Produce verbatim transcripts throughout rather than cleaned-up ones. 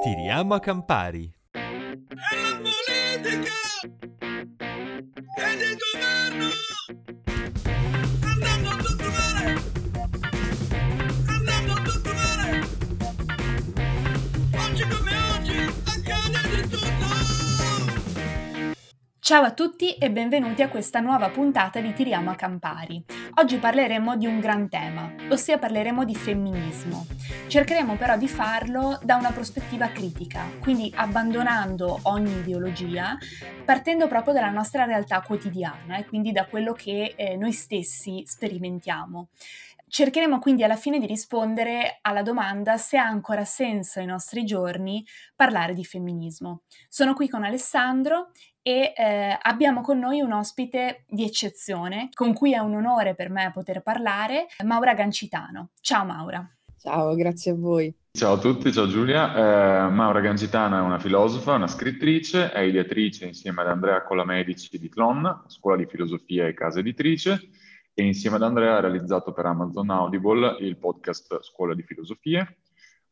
Tiriamo a Campari. È la politica! È del governo! Andiamo a tutto male! Andiamo a tutto male! Oggi come oggi accade di tutto! Ciao a tutti e benvenuti a questa nuova puntata di Tiriamo a Campari. Oggi parleremo di un gran tema, ossia parleremo di femminismo. Cercheremo però di farlo da una prospettiva critica, quindi abbandonando ogni ideologia, partendo proprio dalla nostra realtà quotidiana e quindi da quello che eh, noi stessi sperimentiamo. Cercheremo quindi alla fine di rispondere alla domanda se ha ancora senso ai nostri giorni parlare di femminismo. Sono qui con Alessandro e eh, abbiamo con noi un ospite di eccezione, con cui è un onore per me poter parlare, Maura Gancitano. Ciao Maura. Ciao, grazie a voi. Ciao a tutti, ciao Giulia. Eh, Maura Gancitano è una filosofa, una scrittrice, è ideatrice insieme ad Andrea Colamedici di Tlon, Scuola di Filosofia e Casa Editrice, e insieme ad Andrea ha realizzato per Amazon Audible il podcast Scuola di Filosofie.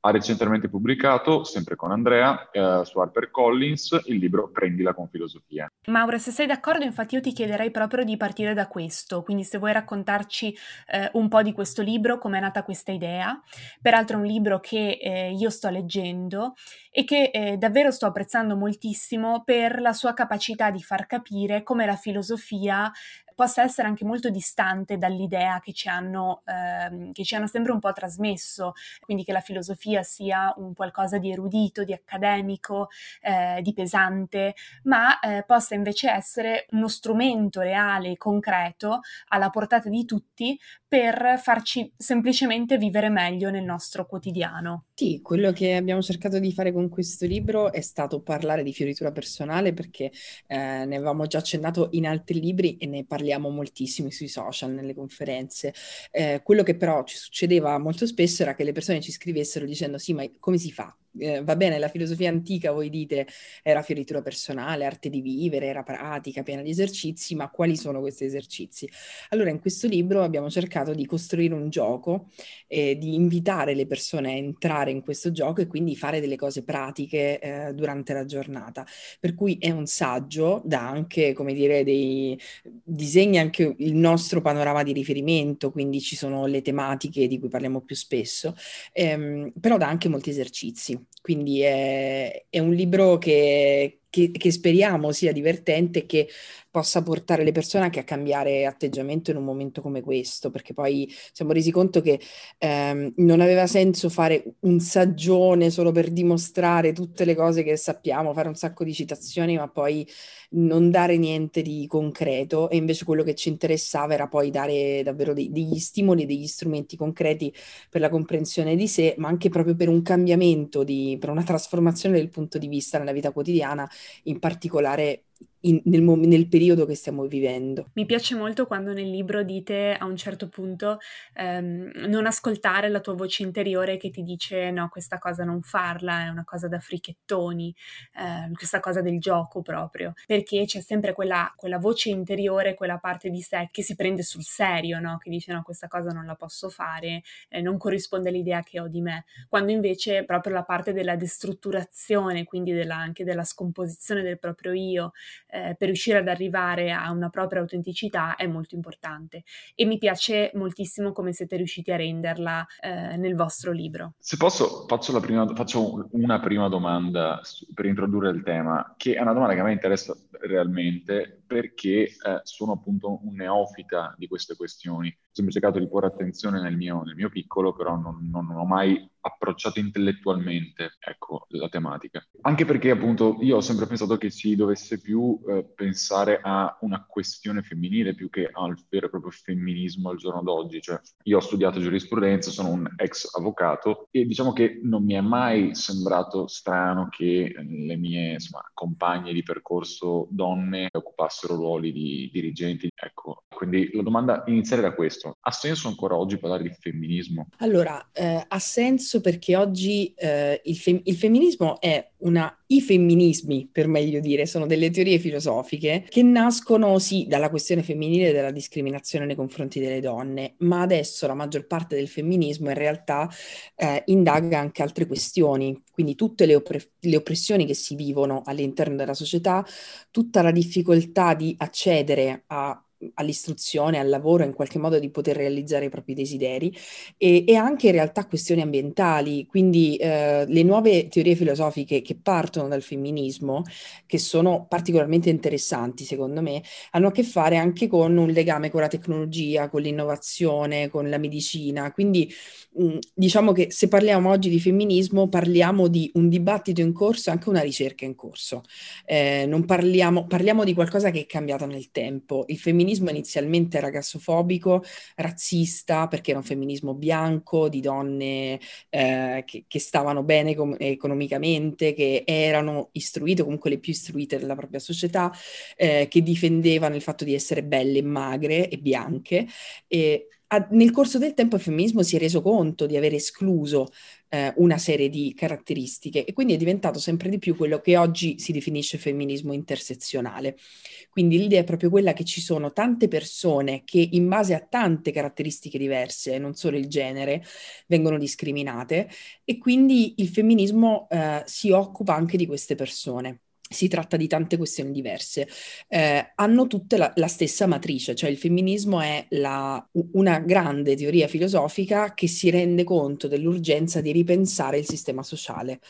Ha recentemente pubblicato, sempre con Andrea, eh, su HarperCollins, il libro Prendila con Filosofia. Maura, se sei d'accordo, infatti io ti chiederei proprio di partire da questo, quindi se vuoi raccontarci eh, un po' di questo libro, com'è nata questa idea. Peraltro è un libro che eh, io sto leggendo e che eh, davvero sto apprezzando moltissimo per la sua capacità di far capire come la filosofia possa essere anche molto distante dall'idea che ci hanno, ehm, che ci hanno sempre un po' trasmesso, quindi che la filosofia sia un qualcosa di erudito, di accademico, eh, di pesante, ma eh, possa invece essere uno strumento reale, concreto, alla portata di tutti per farci semplicemente vivere meglio nel nostro quotidiano. Sì, quello che abbiamo cercato di fare con questo libro è stato parlare di fioritura personale, perché eh, ne avevamo già accennato in altri libri e ne parliamo moltissimi sui social, nelle conferenze. Eh, quello che però ci succedeva molto spesso era che le persone ci scrivessero dicendo: sì, ma come si fa? Eh, va bene, la filosofia antica, voi dite, era fioritura personale, arte di vivere, era pratica, piena di esercizi, ma quali sono questi esercizi? Allora, in questo libro abbiamo cercato di costruire un gioco, eh, di invitare le persone a entrare in questo gioco e quindi fare delle cose pratiche eh, durante la giornata. Per cui è un saggio, dà anche, come dire, dei disegna anche il nostro panorama di riferimento, quindi ci sono le tematiche di cui parliamo più spesso, ehm, però dà anche molti esercizi. Quindi è, è un libro che, che, che speriamo sia divertente, che possa portare le persone anche a cambiare atteggiamento in un momento come questo, perché poi siamo resi conto che ehm, non aveva senso fare un saggione solo per dimostrare tutte le cose che sappiamo, fare un sacco di citazioni, ma poi non dare niente di concreto. E invece quello che ci interessava era poi dare davvero dei, degli stimoli, degli strumenti concreti per la comprensione di sé, ma anche proprio per un cambiamento, di, per una trasformazione del punto di vista nella vita quotidiana, in particolare In, nel, nel periodo che stiamo vivendo. Mi piace molto quando nel libro dite a un certo punto ehm, non ascoltare la tua voce interiore che ti dice: no, questa cosa non farla, è una cosa da frichettoni, eh, questa cosa del gioco proprio, perché c'è sempre quella, quella voce interiore, quella parte di sé che si prende sul serio, no? Che dice: no, questa cosa non la posso fare, eh, non corrisponde all'idea che ho di me, quando invece proprio la parte della destrutturazione, quindi della, anche della scomposizione del proprio io, Eh, per riuscire ad arrivare a una propria autenticità, è molto importante, e mi piace moltissimo come siete riusciti a renderla eh, nel vostro libro. Se posso faccio, la prima, faccio una prima domanda per introdurre il tema, che è una domanda che a me interessa realmente, perché eh, sono appunto un neofita di queste questioni. Ho sempre cercato di porre attenzione nel mio, nel mio piccolo, però non, non, non ho mai approcciato intellettualmente, ecco, la tematica. Anche perché appunto io ho sempre pensato che si dovesse più eh, pensare a una questione femminile più che al vero e proprio femminismo al giorno d'oggi. Cioè, io ho studiato giurisprudenza, sono un ex avvocato, e diciamo che non mi è mai sembrato strano che le mie, insomma, compagne di percorso donne occupassero ruoli di dirigenti. Ecco, quindi la domanda iniziale da questo: ha senso ancora oggi parlare di femminismo? Allora, eh, ha senso adesso perché oggi eh, il, fem- il femminismo è una... I femminismi, per meglio dire, sono delle teorie filosofiche che nascono sì dalla questione femminile e dalla discriminazione nei confronti delle donne, ma adesso la maggior parte del femminismo in realtà eh, indaga anche altre questioni, quindi tutte le, oppre- le oppressioni che si vivono all'interno della società, tutta la difficoltà di accedere a all'istruzione, al lavoro, in qualche modo di poter realizzare i propri desideri e, e anche in realtà questioni ambientali, quindi eh, le nuove teorie filosofiche che partono dal femminismo, che sono particolarmente interessanti secondo me, hanno a che fare anche con un legame con la tecnologia, con l'innovazione, con la medicina, quindi mh, diciamo che se parliamo oggi di femminismo parliamo di un dibattito in corso, anche una ricerca in corso, eh, non parliamo, parliamo di qualcosa che è cambiato nel tempo. Il femminismo inizialmente era gassofobico, razzista, perché era un femminismo bianco, di donne eh, che, che stavano bene com- economicamente, che erano istruite, comunque le più istruite della propria società, eh, che difendevano il fatto di essere belle, magre e bianche. E a- nel corso del tempo il femminismo si è reso conto di aver escluso eh, una serie di caratteristiche e quindi è diventato sempre di più quello che oggi si definisce femminismo intersezionale. Quindi l'idea è proprio quella che ci sono tante persone che in base a tante caratteristiche diverse, non solo il genere, vengono discriminate e quindi il femminismo eh, si occupa anche di queste persone. Si tratta di tante questioni diverse, eh, hanno tutte la, la stessa matrice, cioè il femminismo è la, una grande teoria filosofica che si rende conto dell'urgenza di ripensare il sistema sociale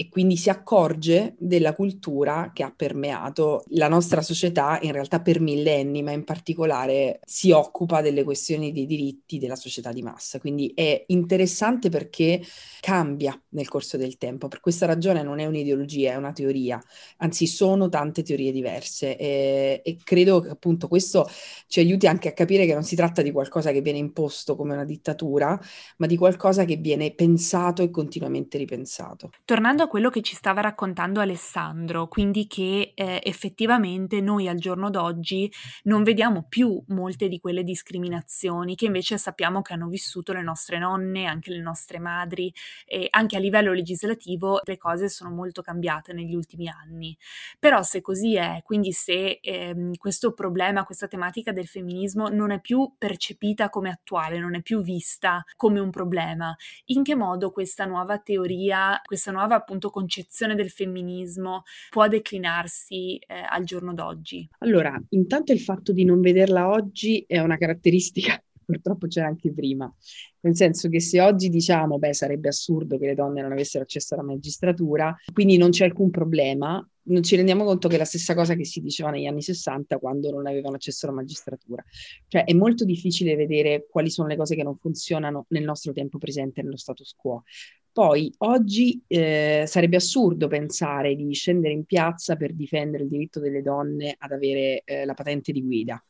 e quindi si accorge della cultura che ha permeato la nostra società in realtà per millenni, ma in particolare si occupa delle questioni dei diritti della società di massa, quindi è interessante perché cambia nel corso del tempo, per questa ragione non è un'ideologia, è una teoria. Anzi, sono tante teorie diverse e, e credo che appunto questo ci aiuti anche a capire che non si tratta di qualcosa che viene imposto come una dittatura, ma di qualcosa che viene pensato e continuamente ripensato. Tornando a quello che ci stava raccontando Alessandro, quindi che eh, effettivamente noi al giorno d'oggi non vediamo più molte di quelle discriminazioni che invece sappiamo che hanno vissuto le nostre nonne, anche le nostre madri, e anche a livello legislativo le cose sono molto cambiate negli ultimi anni. Però se così è, quindi se ehm, questo problema, questa tematica del femminismo non è più percepita come attuale, non è più vista come un problema, in che modo questa nuova teoria, questa nuova appunto concezione del femminismo può declinarsi eh, al giorno d'oggi? Allora, intanto il fatto di non vederla oggi è una caratteristica, purtroppo c'era anche prima, nel senso che se oggi diciamo beh sarebbe assurdo che le donne non avessero accesso alla magistratura, quindi non c'è alcun problema, non ci rendiamo conto che è la stessa cosa che si diceva negli anni sessanta quando non avevano accesso alla magistratura. Cioè è molto difficile vedere quali sono le cose che non funzionano nel nostro tempo presente, nello status quo. Poi oggi eh, sarebbe assurdo pensare di scendere in piazza per difendere il diritto delle donne ad avere eh, la patente di guida.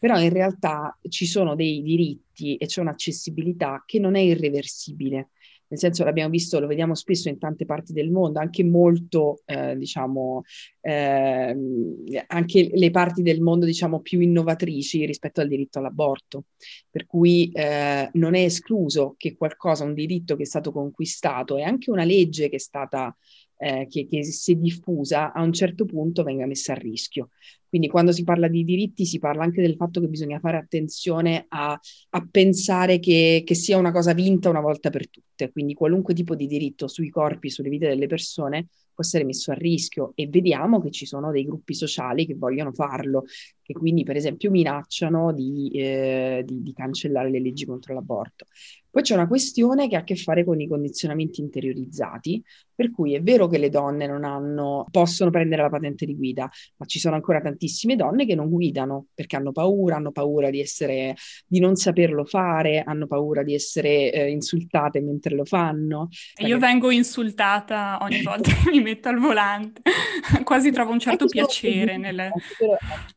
Però in realtà ci sono dei diritti e c'è un'accessibilità che non è irreversibile. Nel senso, l'abbiamo visto, lo vediamo spesso in tante parti del mondo, anche molto, eh, diciamo, eh, anche le parti del mondo, diciamo, più innovatrici rispetto al diritto all'aborto. Per cui eh, non è escluso che qualcosa, un diritto che è stato conquistato e anche una legge che è stata, eh, che, che si è diffusa, a un certo punto venga messa a rischio. Quindi quando si parla di diritti si parla anche del fatto che bisogna fare attenzione a, a pensare che, che sia una cosa vinta una volta per tutte, quindi qualunque tipo di diritto sui corpi, sulle vite delle persone può essere messo a rischio e vediamo che ci sono dei gruppi sociali che vogliono farlo, che quindi per esempio minacciano di, eh, di, di cancellare le leggi contro l'aborto. Poi c'è una questione che ha a che fare con i condizionamenti interiorizzati, per cui è vero che le donne non hanno, possono prendere la patente di guida, ma ci sono ancora tanti tantissime donne che non guidano perché hanno paura, hanno paura di essere, di non saperlo fare, hanno paura di essere eh, insultate mentre lo fanno. Io perché... vengo insultata ogni volta che mi metto al volante, quasi trovo un certo piacere. Nelle...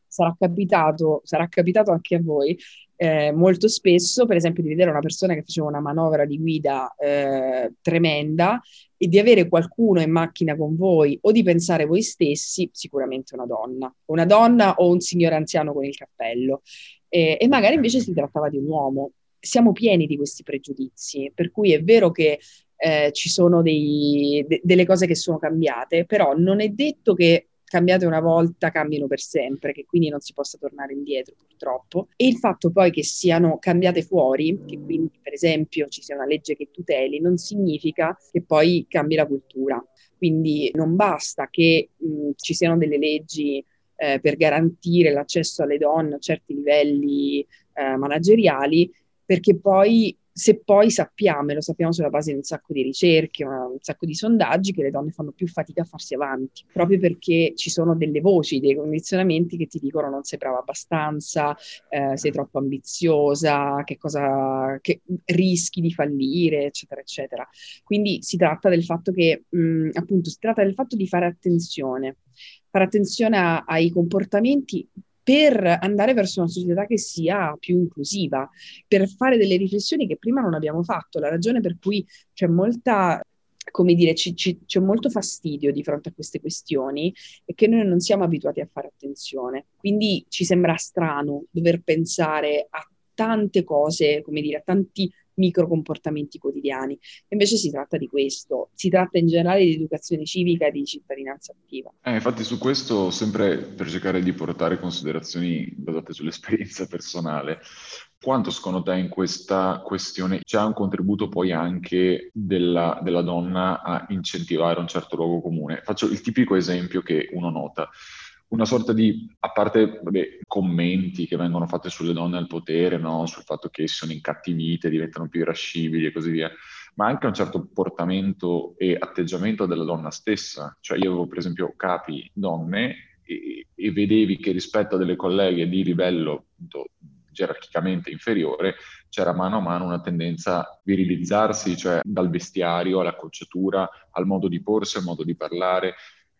Sarà capitato, sarà capitato anche a voi. Eh, molto spesso, per esempio, di vedere una persona che faceva una manovra di guida eh, tremenda e di avere qualcuno in macchina con voi o di pensare voi stessi, sicuramente una donna, una donna o un signore anziano con il cappello, eh, e magari invece si trattava di un uomo. Siamo pieni di questi pregiudizi, per cui è vero che eh, ci sono dei, de- delle cose che sono cambiate, però non è detto che cambiate una volta cambino per sempre, che quindi non si possa tornare indietro purtroppo. E il fatto poi che siano cambiate fuori, che quindi per esempio ci sia una legge che tuteli, non significa che poi cambi la cultura. Quindi non basta che mh, ci siano delle leggi eh, per garantire l'accesso alle donne a certi livelli eh, manageriali, perché poi, se poi sappiamo, e lo sappiamo sulla base di un sacco di ricerche, un sacco di sondaggi, che le donne fanno più fatica a farsi avanti, proprio perché ci sono delle voci, dei condizionamenti che ti dicono non sei brava abbastanza, eh, sei troppo ambiziosa, che cosa che rischi di fallire, eccetera, eccetera. Quindi si tratta del fatto che, mh, appunto, si tratta del fatto di fare attenzione, fare attenzione a, ai comportamenti, per andare verso una società che sia più inclusiva, per fare delle riflessioni che prima non abbiamo fatto. La ragione per cui c'è molta, come dire, ci, ci, c'è molto fastidio di fronte a queste questioni è che noi non siamo abituati a fare attenzione. Quindi ci sembra strano dover pensare a tante cose, come dire, a tanti microcomportamenti quotidiani. Invece si tratta di questo, si tratta in generale di educazione civica e di cittadinanza attiva. Eh, infatti su questo, sempre per cercare di portare considerazioni basate sull'esperienza personale, quanto secondo te in questa questione c'è un contributo poi anche della, della donna a incentivare un certo luogo comune? Faccio il tipico esempio che uno nota. Una sorta di, a parte vabbè, commenti che vengono fatti sulle donne al potere, no? Sul fatto che sono incattivite, diventano più irascibili e così via, ma anche un certo portamento e atteggiamento della donna stessa. Cioè io avevo per esempio capi donne e, e vedevi che rispetto a delle colleghe di livello appunto, gerarchicamente inferiore, c'era mano a mano una tendenza a virilizzarsi, cioè dal vestiario all'acconciatura, al modo di porsi, al modo di parlare,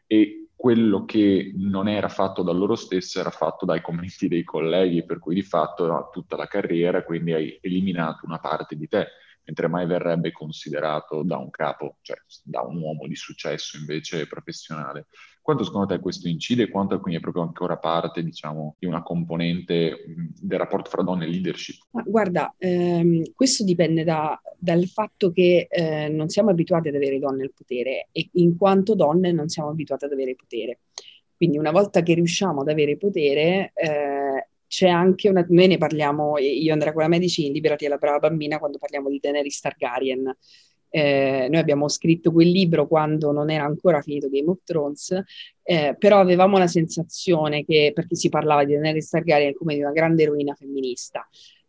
e quello che non era fatto da loro stesse era fatto dai commenti dei colleghi, per cui di fatto no, tutta la carriera, quindi hai eliminato una parte di te, mentre mai verrebbe considerato da un capo, cioè da un uomo di successo invece professionale. Quanto secondo te questo incide e quanto quindi è proprio ancora parte, diciamo, di una componente del rapporto fra donne e leadership? Ma guarda, ehm, questo dipende da, dal fatto che eh, non siamo abituati ad avere donne al potere e in quanto donne non siamo abituati ad avere potere. Quindi una volta che riusciamo ad avere potere, eh, c'è anche una... Noi ne parliamo, io Andrea Colamedici, in Liberati alla brava bambina, quando parliamo di Daenerys Targaryen. Eh, noi abbiamo scritto quel libro quando non era ancora finito Game of Thrones, eh, però avevamo la sensazione che, perché si parlava di Daenerys Targaryen come di una grande eroina femminista,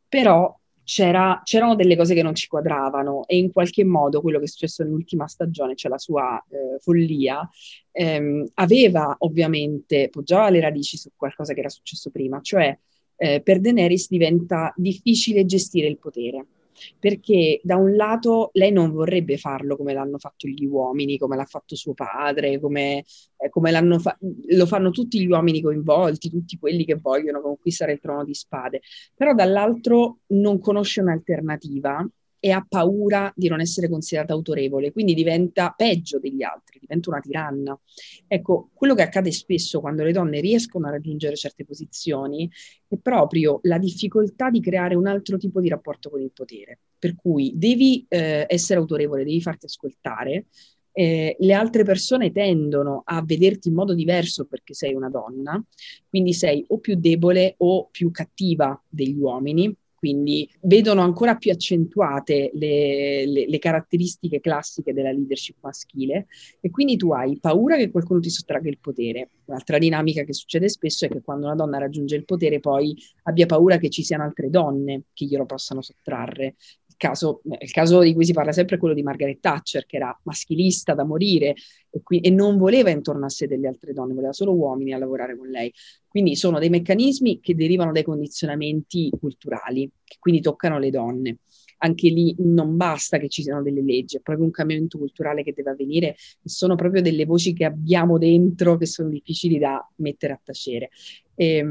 però c'era, c'erano delle cose che non ci quadravano, e in qualche modo quello che è successo nell'ultima stagione, cioè la sua eh, follia, ehm, aveva ovviamente, poggiava le radici su qualcosa che era successo prima, cioè eh, per Daenerys diventa difficile gestire il potere. Perché da un lato lei non vorrebbe farlo come l'hanno fatto gli uomini, come l'ha fatto suo padre, come, eh, come l'hanno fa- lo fanno tutti gli uomini coinvolti, tutti quelli che vogliono conquistare il trono di spade, però dall'altro non conosce un'alternativa e ha paura di non essere considerata autorevole, quindi diventa peggio degli altri, diventa una tiranna. Ecco, quello che accade spesso quando le donne riescono a raggiungere certe posizioni è proprio la difficoltà di creare un altro tipo di rapporto con il potere, per cui devi eh, essere autorevole, devi farti ascoltare, eh, le altre persone tendono a vederti in modo diverso perché sei una donna, quindi sei o più debole o più cattiva degli uomini, quindi vedono ancora più accentuate le, le, le caratteristiche classiche della leadership maschile, e quindi tu hai paura che qualcuno ti sottragga il potere. Un'altra dinamica che succede spesso è che quando una donna raggiunge il potere poi abbia paura che ci siano altre donne che glielo possano sottrarre. Il caso, il caso di cui si parla sempre è quello di Margaret Thatcher, che era maschilista da morire e, qui, e non voleva intorno a sé delle altre donne, voleva solo uomini a lavorare con lei. Quindi sono dei meccanismi che derivano dai condizionamenti culturali, che quindi toccano le donne. Anche lì non basta che ci siano delle leggi, è proprio un cambiamento culturale che deve avvenire, sono proprio delle voci che abbiamo dentro che sono difficili da mettere a tacere. E,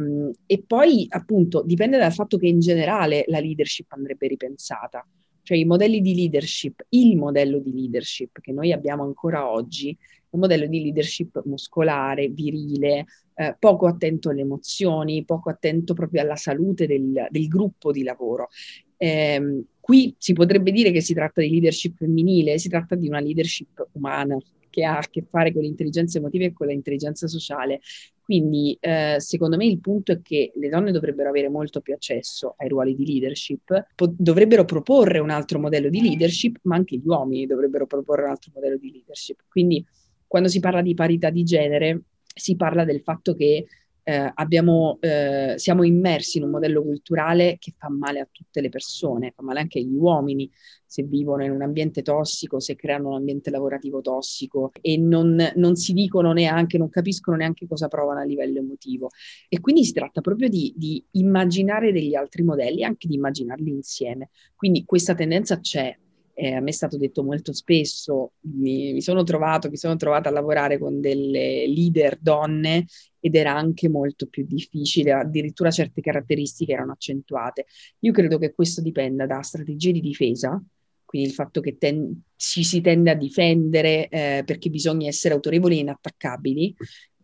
e poi, appunto, dipende dal fatto che in generale la leadership andrebbe ripensata. Cioè i modelli di leadership, il modello di leadership che noi abbiamo ancora oggi, un modello di leadership muscolare, virile, eh, poco attento alle emozioni, poco attento proprio alla salute del, del gruppo di lavoro. Eh, Qui si potrebbe dire che si tratta di leadership femminile, si tratta di una leadership umana che ha a che fare con l'intelligenza emotiva e con l'intelligenza sociale. Quindi eh, secondo me il punto è che le donne dovrebbero avere molto più accesso ai ruoli di leadership, po- dovrebbero proporre un altro modello di leadership, ma anche gli uomini dovrebbero proporre un altro modello di leadership. Quindi quando si parla di parità di genere si parla del fatto che Eh, abbiamo, eh, siamo immersi in un modello culturale che fa male a tutte le persone, fa male anche agli uomini se vivono in un ambiente tossico, se creano un ambiente lavorativo tossico e non, non si dicono neanche, non capiscono neanche cosa provano a livello emotivo. E quindi si tratta proprio di, di immaginare degli altri modelli, anche di immaginarli insieme. Quindi questa tendenza c'è. Eh, a me è stato detto molto spesso, mi, mi sono trovato, mi sono trovata a lavorare con delle leader donne ed era anche molto più difficile, addirittura certe caratteristiche erano accentuate. Io credo che questo dipenda da strategie di difesa, quindi il fatto che ten- ci si tende a difendere eh, perché bisogna essere autorevoli e inattaccabili,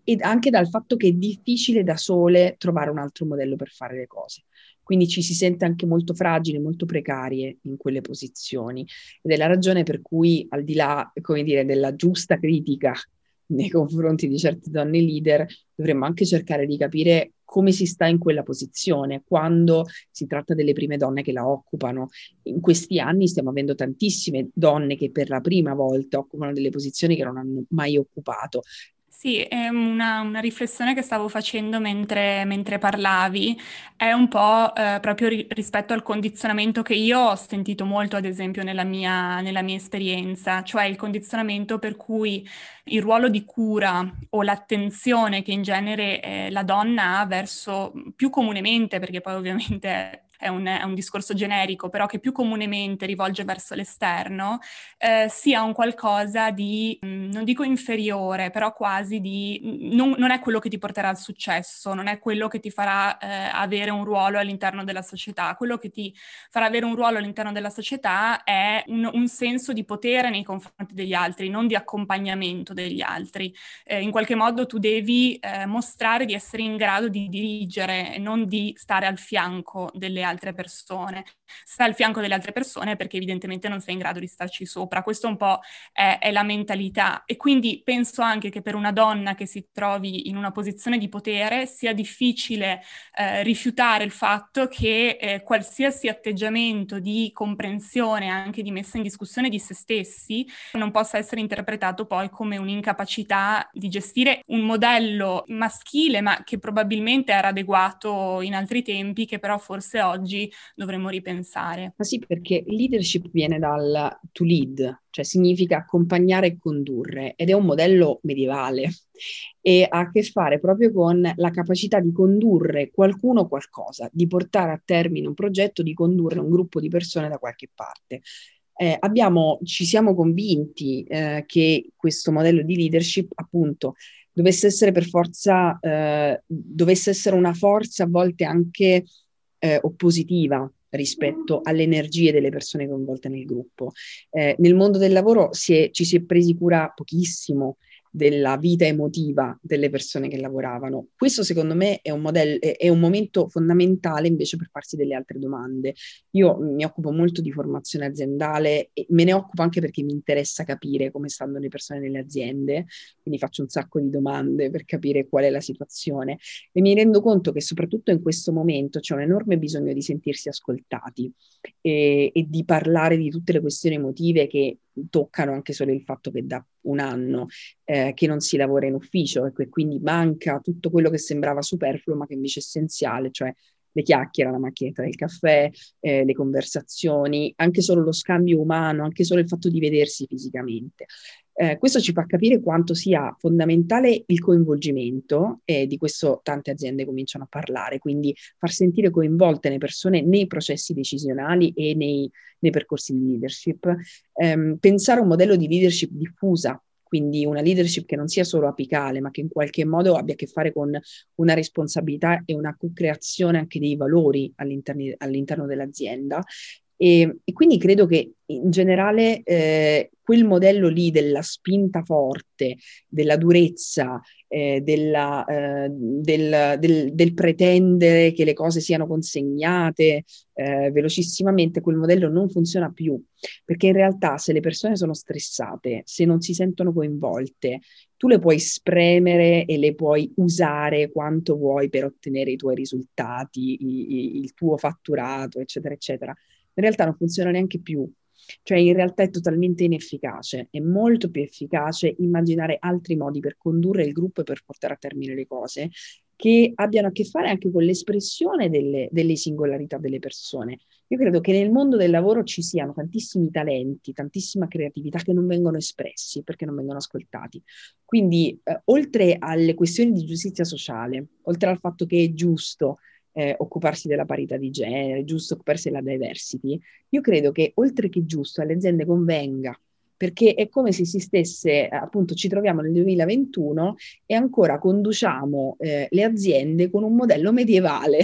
ed anche dal fatto che è difficile da sole trovare un altro modello per fare le cose. Quindi ci si sente anche molto fragili, molto precarie in quelle posizioni. Ed è la ragione per cui, al di là, come dire, della giusta critica nei confronti di certe donne leader, dovremmo anche cercare di capire come si sta in quella posizione, quando si tratta delle prime donne che la occupano. In questi anni stiamo avendo tantissime donne che per la prima volta occupano delle posizioni che non hanno mai occupato. Sì, è una, una riflessione che stavo facendo mentre, mentre parlavi, è un po' eh, proprio ri- rispetto al condizionamento che io ho sentito molto, ad esempio, nella mia, nella mia esperienza, cioè il condizionamento per cui il ruolo di cura o l'attenzione che in genere eh, la donna ha verso, più comunemente, perché poi ovviamente è... È un, è un discorso generico, però che più comunemente rivolge verso l'esterno, eh, sia un qualcosa di, non dico inferiore, però quasi di, non, non è quello che ti porterà al successo, non è quello che ti farà eh, avere un ruolo all'interno della società. Quello che ti farà avere un ruolo all'interno della società è un, un senso di potere nei confronti degli altri, non di accompagnamento degli altri. Eh, in qualche modo tu devi eh, mostrare di essere in grado di dirigere, non di stare al fianco delle altre persone. Stai al fianco delle altre persone perché evidentemente non sei in grado di starci sopra. Questo un po' è, è la mentalità, e quindi penso anche che per una donna che si trovi in una posizione di potere sia difficile eh, rifiutare il fatto che eh, qualsiasi atteggiamento di comprensione, anche di messa in discussione di se stessi, non possa essere interpretato poi come un'incapacità di gestire un modello maschile, ma che probabilmente era adeguato in altri tempi, che però forse oggi dovremmo ripensare. Ma sì, perché leadership viene dal to lead, cioè significa accompagnare e condurre, ed è un modello medievale e ha a che fare proprio con la capacità di condurre qualcuno o qualcosa, di portare a termine un progetto, di condurre un gruppo di persone da qualche parte. Eh, abbiamo, ci siamo convinti eh, che questo modello di leadership, appunto, dovesse essere per forza, eh, dovesse essere una forza a volte anche Eh, oppositiva rispetto alle energie delle persone coinvolte nel gruppo. Eh, nel mondo del lavoro si è, ci si è presi cura pochissimo della vita emotiva delle persone che lavoravano. Questo secondo me è un, modello, è, è un momento fondamentale invece per farsi delle altre domande. Io mi occupo molto di formazione aziendale e me ne occupo anche perché mi interessa capire come stanno le persone nelle aziende, quindi faccio un sacco di domande per capire qual è la situazione, e mi rendo conto che soprattutto in questo momento c'è un enorme bisogno di sentirsi ascoltati e, e di parlare di tutte le questioni emotive che toccano anche solo il fatto che da un anno eh, che non si lavora in ufficio, e che quindi manca tutto quello che sembrava superfluo ma che invece è essenziale, cioè le chiacchiere, la macchinetta del caffè, eh, le conversazioni, anche solo lo scambio umano, anche solo il fatto di vedersi fisicamente. Eh, questo ci fa capire quanto sia fondamentale il coinvolgimento, e di questo tante aziende cominciano a parlare, quindi far sentire coinvolte le persone nei processi decisionali e nei, nei percorsi di leadership. Eh, pensare a un modello di leadership diffusa, quindi una leadership che non sia solo apicale, ma che in qualche modo abbia a che fare con una responsabilità e una co-creazione anche dei valori all'interno, all'interno dell'azienda. E, e quindi credo che in generale eh, quel modello lì della spinta forte, della durezza, eh, della, eh, del, del, del pretendere che le cose siano consegnate eh, velocissimamente, quel modello non funziona più, perché in realtà se le persone sono stressate, se non si sentono coinvolte, tu le puoi spremere e le puoi usare quanto vuoi per ottenere i tuoi risultati, i, i, il tuo fatturato, eccetera, eccetera. In realtà non funziona neanche più, cioè in realtà è totalmente inefficace, è molto più efficace immaginare altri modi per condurre il gruppo e per portare a termine le cose che abbiano a che fare anche con l'espressione delle, delle singolarità delle persone. Io credo che nel mondo del lavoro ci siano tantissimi talenti, tantissima creatività che non vengono espressi perché non vengono ascoltati. Quindi eh, oltre alle questioni di giustizia sociale, oltre al fatto che è giusto Eh, occuparsi della parità di genere, giusto occuparsi della diversity, io credo che oltre che giusto alle aziende convenga, perché è come se si stesse, appunto ci troviamo nel duemilaventuno e ancora conduciamo eh, le aziende con un modello medievale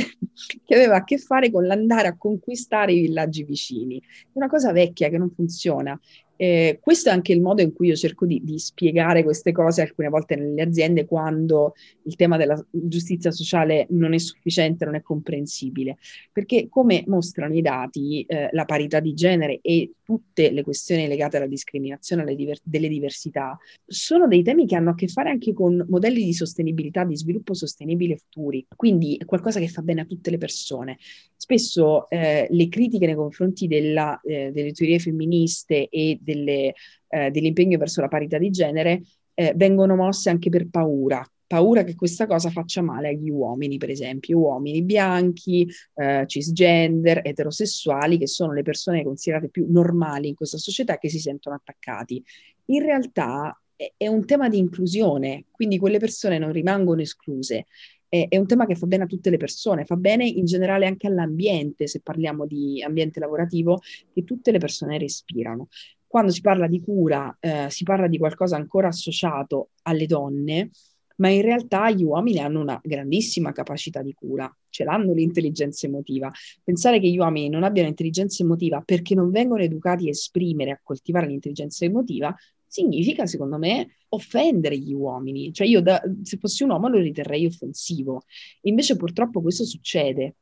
che aveva a che fare con l'andare a conquistare i villaggi vicini, una cosa vecchia che non funziona. Eh, questo è anche il modo in cui io cerco di, di spiegare queste cose alcune volte nelle aziende quando il tema della giustizia sociale non è sufficiente, non è comprensibile, perché come mostrano i dati eh, la parità di genere e tutte le questioni legate alla discriminazione, alle diver- delle diversità, sono dei temi che hanno a che fare anche con modelli di sostenibilità, di sviluppo sostenibile futuri, quindi è qualcosa che fa bene a tutte le persone. Spesso eh, le critiche nei confronti della, eh, delle teorie femministe e Delle, eh, dell'impegno verso la parità di genere eh, vengono mosse anche per paura, paura che questa cosa faccia male agli uomini, per esempio, uomini bianchi, eh, cisgender, eterosessuali, che sono le persone considerate più normali in questa società, che si sentono attaccati. In realtà è, è un tema di inclusione, quindi quelle persone non rimangono escluse. È un tema che fa bene a tutte le persone, fa bene in generale anche all'ambiente, se parliamo di ambiente lavorativo, che tutte le persone respirano. Quando si parla di cura, eh, si parla di qualcosa ancora associato alle donne, ma in realtà gli uomini hanno una grandissima capacità di cura, ce l'hanno l'intelligenza emotiva. Pensare che gli uomini non abbiano intelligenza emotiva perché non vengono educati a esprimere, a coltivare l'intelligenza emotiva, significa, secondo me, offendere gli uomini. Cioè io, da, se fossi un uomo, lo riterrei offensivo. Invece purtroppo questo succede.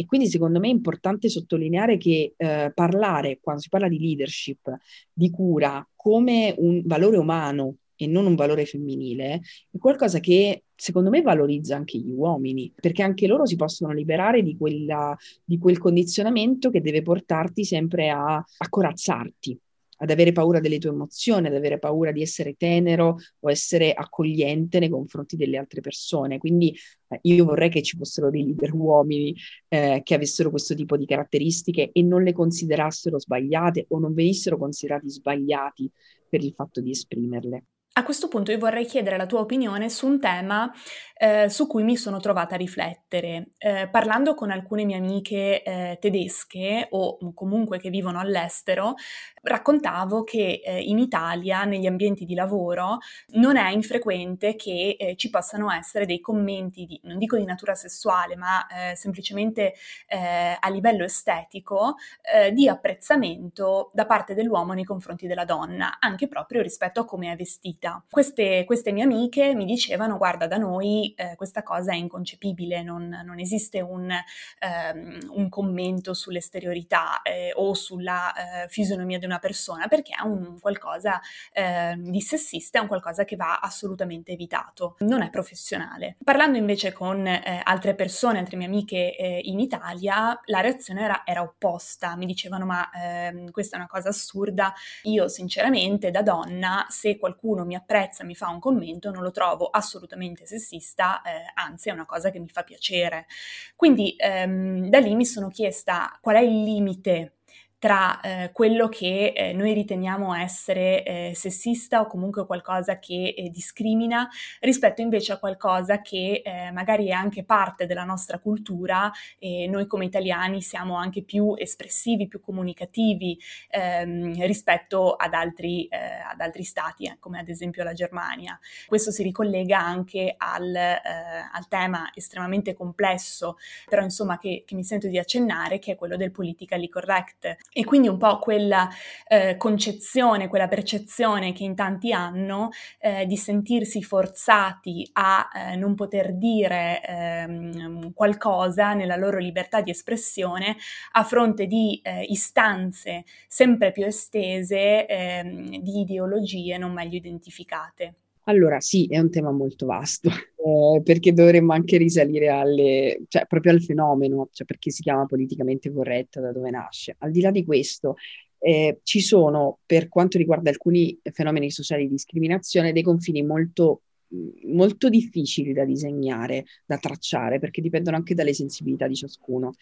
E quindi secondo me è importante sottolineare che eh, parlare, quando si parla di leadership, di cura, come un valore umano e non un valore femminile, è qualcosa che secondo me valorizza anche gli uomini, perché anche loro si possono liberare di, quella, di quel condizionamento che deve portarti sempre a, a corazzarti, ad avere paura delle tue emozioni, ad avere paura di essere tenero o essere accogliente nei confronti delle altre persone. Quindi eh, io vorrei che ci fossero dei leader uomini eh, che avessero questo tipo di caratteristiche e non le considerassero sbagliate o non venissero considerati sbagliati per il fatto di esprimerle. A questo punto io vorrei chiedere la tua opinione su un tema eh, su cui mi sono trovata a riflettere. Eh, parlando con alcune mie amiche eh, tedesche o comunque che vivono all'estero, raccontavo che eh, in Italia, negli ambienti di lavoro, non è infrequente che eh, ci possano essere dei commenti, di, non dico di natura sessuale, ma eh, semplicemente eh, a livello estetico, eh, di apprezzamento da parte dell'uomo nei confronti della donna, anche proprio rispetto a come è vestita. Queste, queste mie amiche mi dicevano: guarda, da noi eh, questa cosa è inconcepibile, non, non esiste un, ehm, un commento sull'esteriorità eh, o sulla eh, fisionomia di una persona, perché è un qualcosa eh, di sessista, è un qualcosa che va assolutamente evitato, non è professionale. Parlando invece con eh, altre persone, altre mie amiche eh, in Italia, la reazione era, era opposta, mi dicevano: ma ehm, questa è una cosa assurda, io sinceramente da donna, se qualcuno mi apprezza, mi fa un commento, non lo trovo assolutamente sessista, eh, anzi è una cosa che mi fa piacere. Quindi ehm, da lì mi sono chiesta qual è il limite tra eh, quello che eh, noi riteniamo essere eh, sessista o comunque qualcosa che eh, discrimina, rispetto invece a qualcosa che eh, magari è anche parte della nostra cultura, e noi come italiani siamo anche più espressivi, più comunicativi ehm, rispetto ad altri, eh, ad altri stati, eh, come ad esempio la Germania. Questo si ricollega anche al, eh, al tema estremamente complesso, però insomma che, che mi sento di accennare, che è quello del politically correct. E quindi un po' quella eh, concezione, quella percezione che in tanti hanno eh, di sentirsi forzati a eh, non poter dire eh, qualcosa nella loro libertà di espressione a fronte di eh, istanze sempre più estese eh, di ideologie non meglio identificate. Allora sì, è un tema molto vasto, eh, perché dovremmo anche risalire alle, cioè, proprio al fenomeno, cioè perché si chiama politicamente corretto, da dove nasce. Al di là di questo, eh, ci sono, per quanto riguarda alcuni fenomeni sociali di discriminazione, dei confini molto, molto difficili da disegnare, da tracciare, perché dipendono anche dalle sensibilità di ciascuno.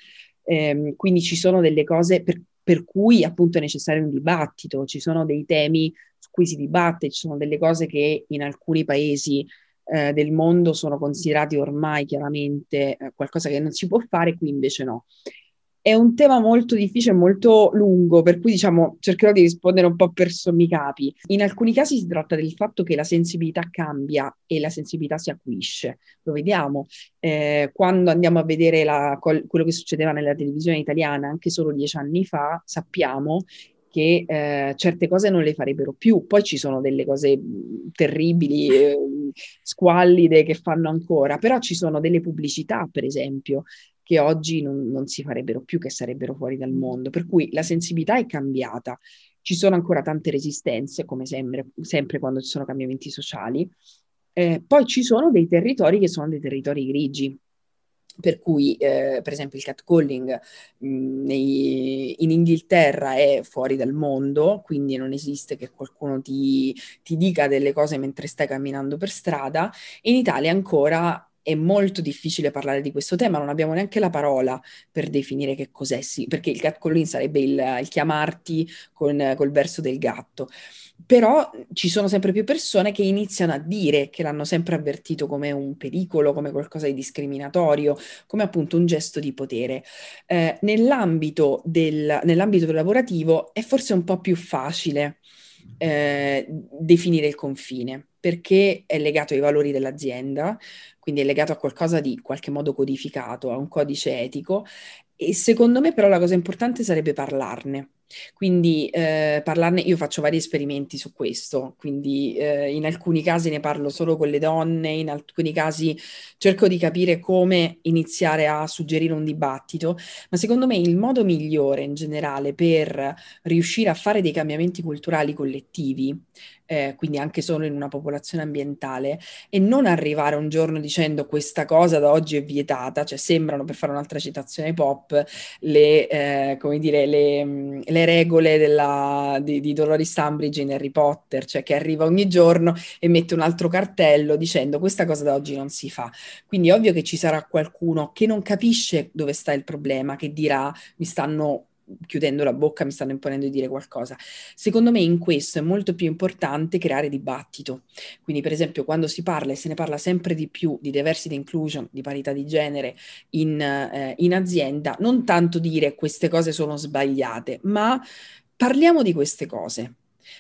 Eh, quindi ci sono delle cose per, per cui appunto è necessario un dibattito, ci sono dei temi su cui si dibatte, ci sono delle cose che in alcuni paesi eh, del mondo sono considerati ormai chiaramente eh, qualcosa che non si può fare, qui invece no. È un tema molto difficile, molto lungo, per cui diciamo cercherò di rispondere un po' per sommi capi. In alcuni casi si tratta del fatto che la sensibilità cambia e la sensibilità si acuisce. Lo vediamo eh, quando andiamo a vedere la, col, quello che succedeva nella televisione italiana anche solo dieci anni fa, sappiamo che eh, certe cose non le farebbero più. Poi ci sono delle cose terribili, eh, squallide che fanno ancora, però ci sono delle pubblicità, per esempio, che oggi non, non si farebbero più, che sarebbero fuori dal mondo. Per cui la sensibilità è cambiata. Ci sono ancora tante resistenze, come sempre, sempre quando ci sono cambiamenti sociali. Eh, poi ci sono dei territori che sono dei territori grigi, per cui eh, per esempio il catcalling mh, nei, in Inghilterra è fuori dal mondo, quindi non esiste che qualcuno ti, ti dica delle cose mentre stai camminando per strada. In Italia ancora è molto difficile parlare di questo tema, non abbiamo neanche la parola per definire che cos'è, sì, perché il catcalling sarebbe il, il chiamarti con, col verso del gatto. Però ci sono sempre più persone che iniziano a dire che l'hanno sempre avvertito come un pericolo, come qualcosa di discriminatorio, come appunto un gesto di potere. Eh, nell'ambito del, nell'ambito lavorativo è forse un po' più facile eh, definire il confine, perché è legato ai valori dell'azienda, quindi è legato a qualcosa di in qualche modo codificato, a un codice etico. E secondo me però la cosa importante sarebbe parlarne. Quindi eh, parlarne, io faccio vari esperimenti su questo, quindi eh, in alcuni casi ne parlo solo con le donne, in alcuni casi cerco di capire come iniziare a suggerire un dibattito, ma secondo me il modo migliore in generale per riuscire a fare dei cambiamenti culturali collettivi, eh, quindi anche solo in una popolazione ambientale, e non arrivare un giorno dicendo questa cosa da oggi è vietata, cioè sembrano, per fare un'altra citazione pop, le, eh, come dire, le, le regole della, di, di Dolores Umbridge in Harry Potter, cioè che arriva ogni giorno e mette un altro cartello dicendo questa cosa da oggi non si fa. Quindi è ovvio che ci sarà qualcuno che non capisce dove sta il problema, che dirà mi stanno chiudendo la bocca, mi stanno imponendo di dire qualcosa. Secondo me in questo è molto più importante creare dibattito. Quindi per esempio quando si parla, e se ne parla sempre di più, di diversity inclusion, di parità di genere in, eh, in azienda, non tanto dire queste cose sono sbagliate, ma parliamo di queste cose,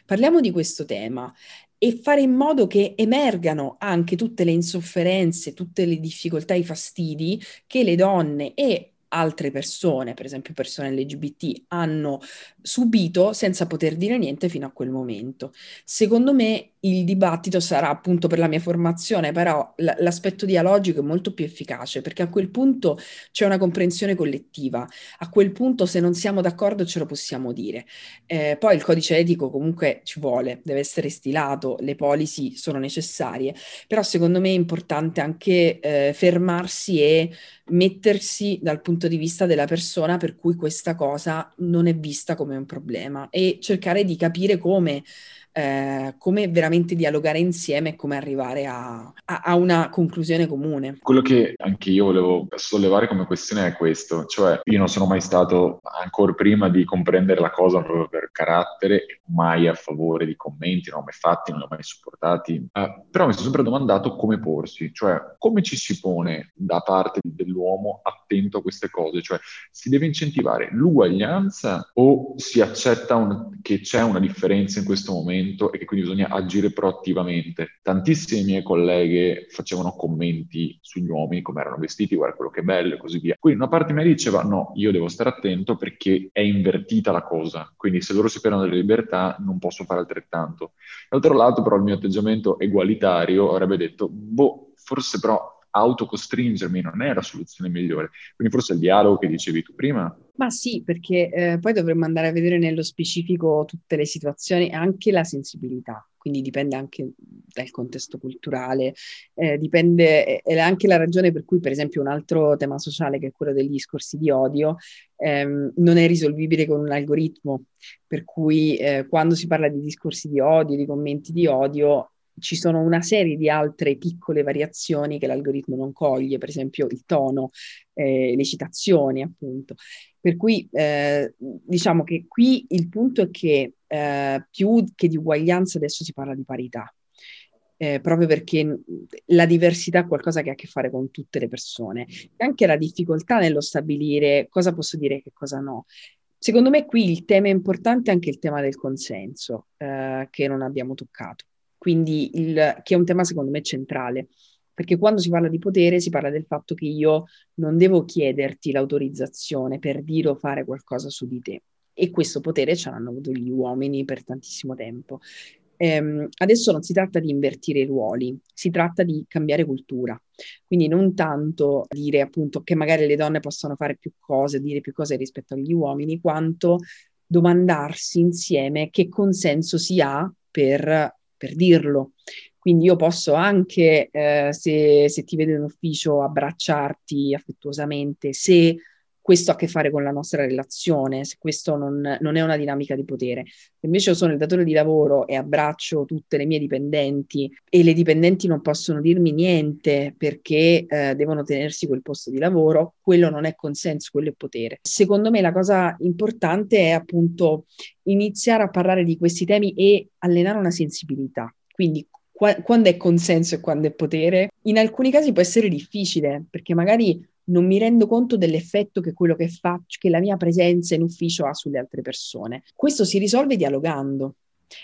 parliamo di questo tema e fare in modo che emergano anche tutte le insofferenze, tutte le difficoltà, i fastidi che le donne e altre persone, per esempio persone L G B T, hanno subito senza poter dire niente fino a quel momento. Secondo me il dibattito sarà appunto, per la mia formazione, però l- l'aspetto dialogico è molto più efficace, perché a quel punto c'è una comprensione collettiva, a quel punto se non siamo d'accordo ce lo possiamo dire. Eh, poi il codice etico comunque ci vuole, deve essere stilato, le policy sono necessarie, però secondo me è importante anche eh, fermarsi e mettersi dal punto di vista della persona per cui questa cosa non è vista come un problema e cercare di capire come, eh, come veramente dialogare insieme e come arrivare a, a, a una conclusione comune. Quello che anche io volevo sollevare come questione è questo, cioè io non sono mai stato, ancora prima di comprendere la cosa proprio per carattere, mai a favore di commenti, non ho mai fatti, non li ho mai supportati, eh, però mi sono sempre domandato come porsi, cioè come ci si pone da parte dell'uomo uomo attento a queste cose, cioè si deve incentivare l'uguaglianza o si accetta un, che c'è una differenza in questo momento momento e che quindi bisogna agire proattivamente. Tantissime mie colleghe facevano commenti sugli uomini, come erano vestiti, guarda quello che è bello e così via. Quindi una parte mi diceva no, io devo stare attento perché è invertita la cosa, quindi se loro si perdono delle libertà non posso fare altrettanto. D'altro lato però il mio atteggiamento egualitario avrebbe detto boh, forse però autocostringermi non è la soluzione migliore, quindi forse il dialogo che dicevi tu prima. Ma sì, perché eh, poi dovremmo andare a vedere nello specifico tutte le situazioni e anche la sensibilità, quindi dipende anche dal contesto culturale, eh, dipende, è anche la ragione per cui per esempio un altro tema sociale che è quello degli discorsi di odio ehm, non è risolvibile con un algoritmo, per cui eh, quando si parla di discorsi di odio, di commenti di odio, ci sono una serie di altre piccole variazioni che l'algoritmo non coglie, per esempio il tono, eh, le citazioni, appunto. Per cui eh, diciamo che qui il punto è che eh, più che di uguaglianza adesso si parla di parità, eh, proprio perché la diversità è qualcosa che ha a che fare con tutte le persone. E anche la difficoltà nello stabilire cosa posso dire e che cosa no. Secondo me qui il tema importante è anche il tema del consenso, eh, che non abbiamo toccato. Quindi il, che è un tema secondo me centrale, perché quando si parla di potere si parla del fatto che io non devo chiederti l'autorizzazione per dire o fare qualcosa su di te, e questo potere ce l'hanno avuto gli uomini per tantissimo tempo. Ehm, adesso non si tratta di invertire i ruoli, si tratta di cambiare cultura, quindi non tanto dire appunto che magari le donne possono fare più cose, dire più cose rispetto agli uomini, quanto domandarsi insieme che consenso si ha per... per dirlo. Quindi io posso anche, eh, se, se ti vedo in ufficio, abbracciarti affettuosamente, se questo ha a che fare con la nostra relazione, se questo non, non è una dinamica di potere. Se invece io sono il datore di lavoro e abbraccio tutte le mie dipendenti e le dipendenti non possono dirmi niente perché eh, devono tenersi quel posto di lavoro, quello non è consenso, quello è potere. Secondo me la cosa importante è appunto iniziare a parlare di questi temi e allenare una sensibilità. Quindi qua- quando è consenso e quando è potere? In alcuni casi può essere difficile, perché magari non mi rendo conto dell'effetto che quello che faccio, che la mia presenza in ufficio ha sulle altre persone. Questo si risolve dialogando.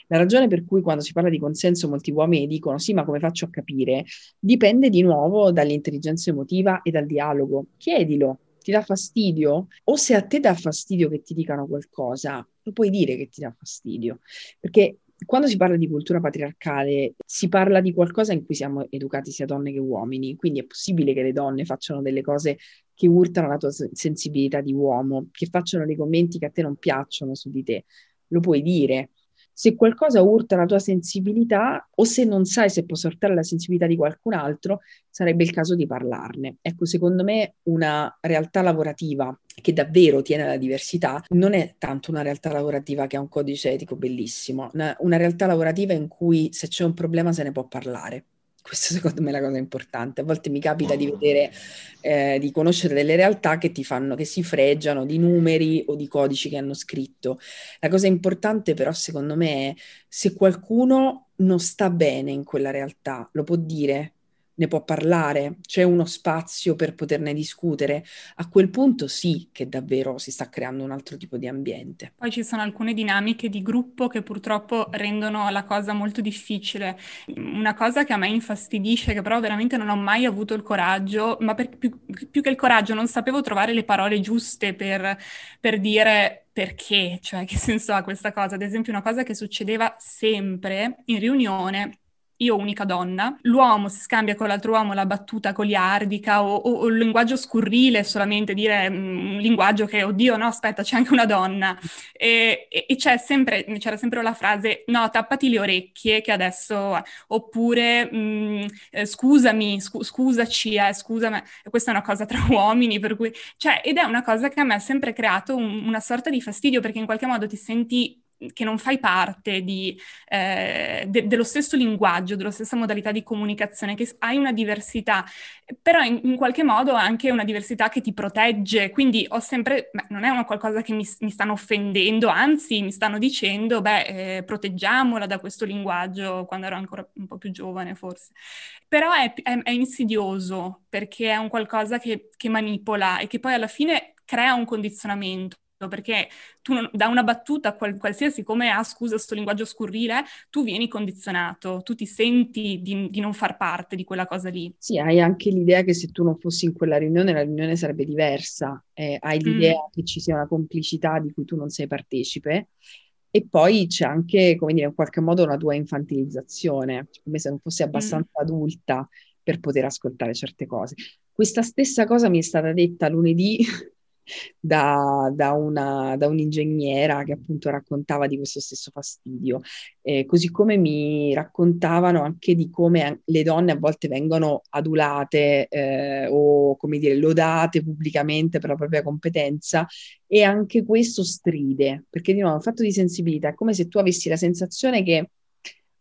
La ragione per cui quando si parla di consenso molti uomini dicono sì, ma come faccio a capire? Dipende di nuovo dall'intelligenza emotiva e dal dialogo. Chiedilo. Ti dà fastidio? O se a te dà fastidio che ti dicano qualcosa, lo puoi dire che ti dà fastidio. Perché quando si parla di cultura patriarcale si parla di qualcosa in cui siamo educati sia donne che uomini, quindi è possibile che le donne facciano delle cose che urtano la tua sensibilità di uomo, che facciano dei commenti che a te non piacciono su di te, lo puoi dire. Se qualcosa urta la tua sensibilità o se non sai se può sortare la sensibilità di qualcun altro, sarebbe il caso di parlarne. Ecco, secondo me una realtà lavorativa che davvero tiene alla diversità non è tanto una realtà lavorativa che ha un codice etico bellissimo, una, una realtà lavorativa in cui se c'è un problema se ne può parlare. Questo secondo me è la cosa importante. A volte mi capita di vedere, eh, di conoscere delle realtà che ti fanno, che si fregiano di numeri o di codici che hanno scritto. La cosa importante però secondo me è se qualcuno non sta bene in quella realtà, lo può dire, ne può parlare, c'è uno spazio per poterne discutere. A quel punto sì che davvero si sta creando un altro tipo di ambiente. Poi ci sono alcune dinamiche di gruppo che purtroppo rendono la cosa molto difficile. Una cosa che a me infastidisce, che però veramente non ho mai avuto il coraggio, ma per, più, più che il coraggio non sapevo trovare le parole giuste per, per dire... Perché? Cioè, che senso ha questa cosa? Ad esempio, una cosa che succedeva sempre in riunione, io unica donna, l'uomo si scambia con l'altro uomo la battuta goliardica o, o, o il linguaggio scurrile, solamente dire un linguaggio che, oddio, no, aspetta, c'è anche una donna. E, e, e c'è sempre, c'era sempre la frase, no, tappati le orecchie, che adesso... Oppure, mh, eh, scusami, scu- scusaci, eh, scusami. Questa è una cosa tra uomini, per cui... Cioè, ed è una cosa che a me ha sempre creato un, una sorta di fastidio, perché in qualche modo ti senti... che non fai parte di, eh, de- dello stesso linguaggio, della stessa modalità di comunicazione, che hai una diversità, però in, in qualche modo anche una diversità che ti protegge, quindi ho sempre, beh, non è una qualcosa che mi, mi stanno offendendo, anzi mi stanno dicendo, beh, eh, proteggiamola da questo linguaggio, quando ero ancora un po' più giovane forse, però è, è, è insidioso, perché è un qualcosa che, che manipola e che poi alla fine crea un condizionamento. perché tu non, da una battuta qual, qualsiasi, come ah scusa sto linguaggio scurrile, tu vieni condizionato, tu ti senti di, di non far parte di quella cosa lì. Sì, hai anche l'idea che se tu non fossi in quella riunione la riunione sarebbe diversa, eh, hai l'idea mm. che ci sia una complicità di cui tu non sei partecipe. E poi c'è anche, come dire, in qualche modo una tua infantilizzazione, come se non fossi abbastanza mm. adulta per poter ascoltare certe cose. Questa stessa cosa mi è stata detta lunedì da, da, una, da un'ingegnera che appunto raccontava di questo stesso fastidio, eh, così come mi raccontavano anche di come le donne a volte vengono adulate eh, o, come dire, lodate pubblicamente per la propria competenza, e anche questo stride, perché di nuovo è un fatto di sensibilità, è come se tu avessi la sensazione che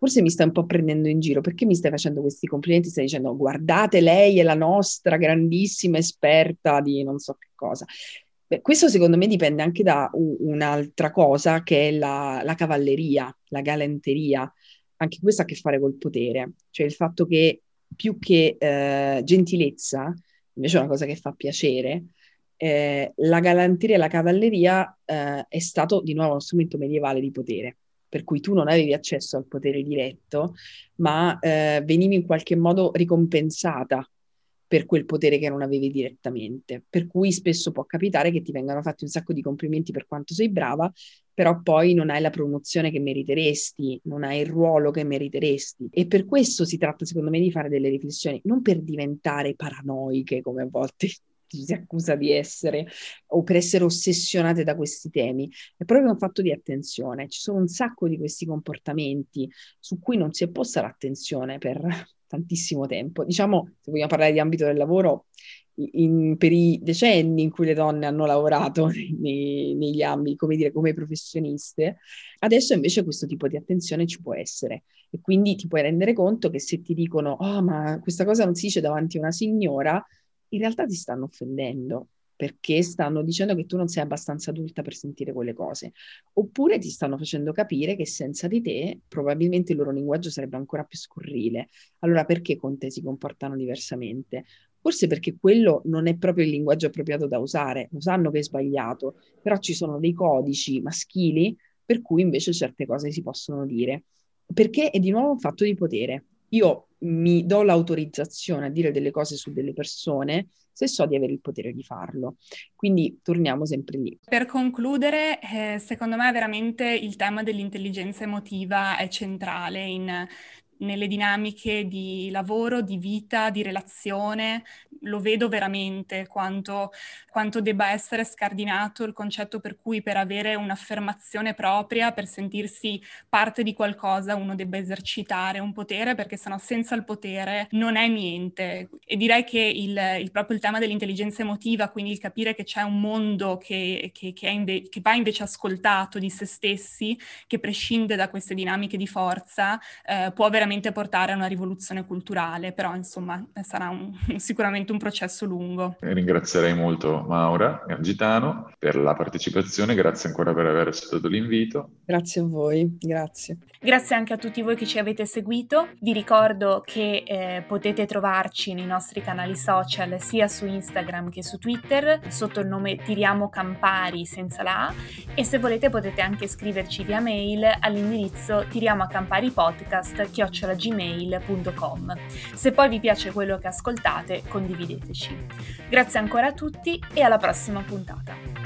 forse mi stai un po' prendendo in giro, perché mi stai facendo questi complimenti, stai dicendo guardate, lei è la nostra grandissima esperta di non so che cosa. Beh, questo secondo me dipende anche da u- un'altra cosa che è la, la cavalleria, la galanteria. Anche questo ha a che fare col potere, cioè il fatto che più che eh, gentilezza, invece è una cosa che fa piacere, eh, la galanteria e la cavalleria eh, è stato di nuovo uno strumento medievale di potere, per cui tu non avevi accesso al potere diretto, ma eh, venivi in qualche modo ricompensata per quel potere che non avevi direttamente. Per cui spesso può capitare che ti vengano fatti un sacco di complimenti per quanto sei brava, però poi non hai la promozione che meriteresti, non hai il ruolo che meriteresti. E per questo si tratta, secondo me, di fare delle riflessioni, non per diventare paranoiche, come a volte ci si accusa di essere, o per essere ossessionate da questi temi. È proprio un fatto di attenzione. Ci sono un sacco di questi comportamenti su cui non si è posta l'attenzione per tantissimo tempo. Diciamo, se vogliamo parlare di ambito del lavoro, in, per i decenni in cui le donne hanno lavorato nei, negli ambiti, come dire, come professioniste, adesso invece questo tipo di attenzione ci può essere, e quindi ti puoi rendere conto che se ti dicono «Oh, ma questa cosa non si dice davanti a una signora», in realtà ti stanno offendendo, perché stanno dicendo che tu non sei abbastanza adulta per sentire quelle cose, oppure ti stanno facendo capire che senza di te probabilmente il loro linguaggio sarebbe ancora più scurrile. Allora perché con te si comportano diversamente? Forse perché quello non è proprio il linguaggio appropriato da usare, lo sanno che è sbagliato, però ci sono dei codici maschili per cui invece certe cose si possono dire, perché è di nuovo un fatto di potere. Io mi do l'autorizzazione a dire delle cose su delle persone se so di avere il potere di farlo. Quindi torniamo sempre lì. Per concludere, eh, secondo me veramente il tema dell'intelligenza emotiva è centrale in, nelle dinamiche di lavoro, di vita, di relazione. Lo vedo veramente quanto, quanto debba essere scardinato il concetto per cui per avere un'affermazione propria, per sentirsi parte di qualcosa, uno debba esercitare un potere, perché sennò senza il potere non è niente. E direi che il, il proprio il tema dell'intelligenza emotiva, quindi il capire che c'è un mondo che, che, che, è inve- che va invece ascoltato di se stessi, che prescinde da queste dinamiche di forza, eh, può veramente portare a una rivoluzione culturale, però insomma sarà un, sicuramente un processo lungo. Ringrazierei molto Maura Gancitano per la partecipazione, grazie ancora per aver accettato l'invito. Grazie a voi, grazie. Grazie anche a tutti voi che ci avete seguito, vi ricordo che eh, potete trovarci nei nostri canali social sia su Instagram che su Twitter sotto il nome Tiriamo Campari senza la A, e se volete potete anche scriverci via mail all'indirizzo tiriamo a campari podcast chiocciola gmail punto com. Se poi vi piace quello che ascoltate, condivideteci. Grazie ancora a tutti e alla prossima puntata.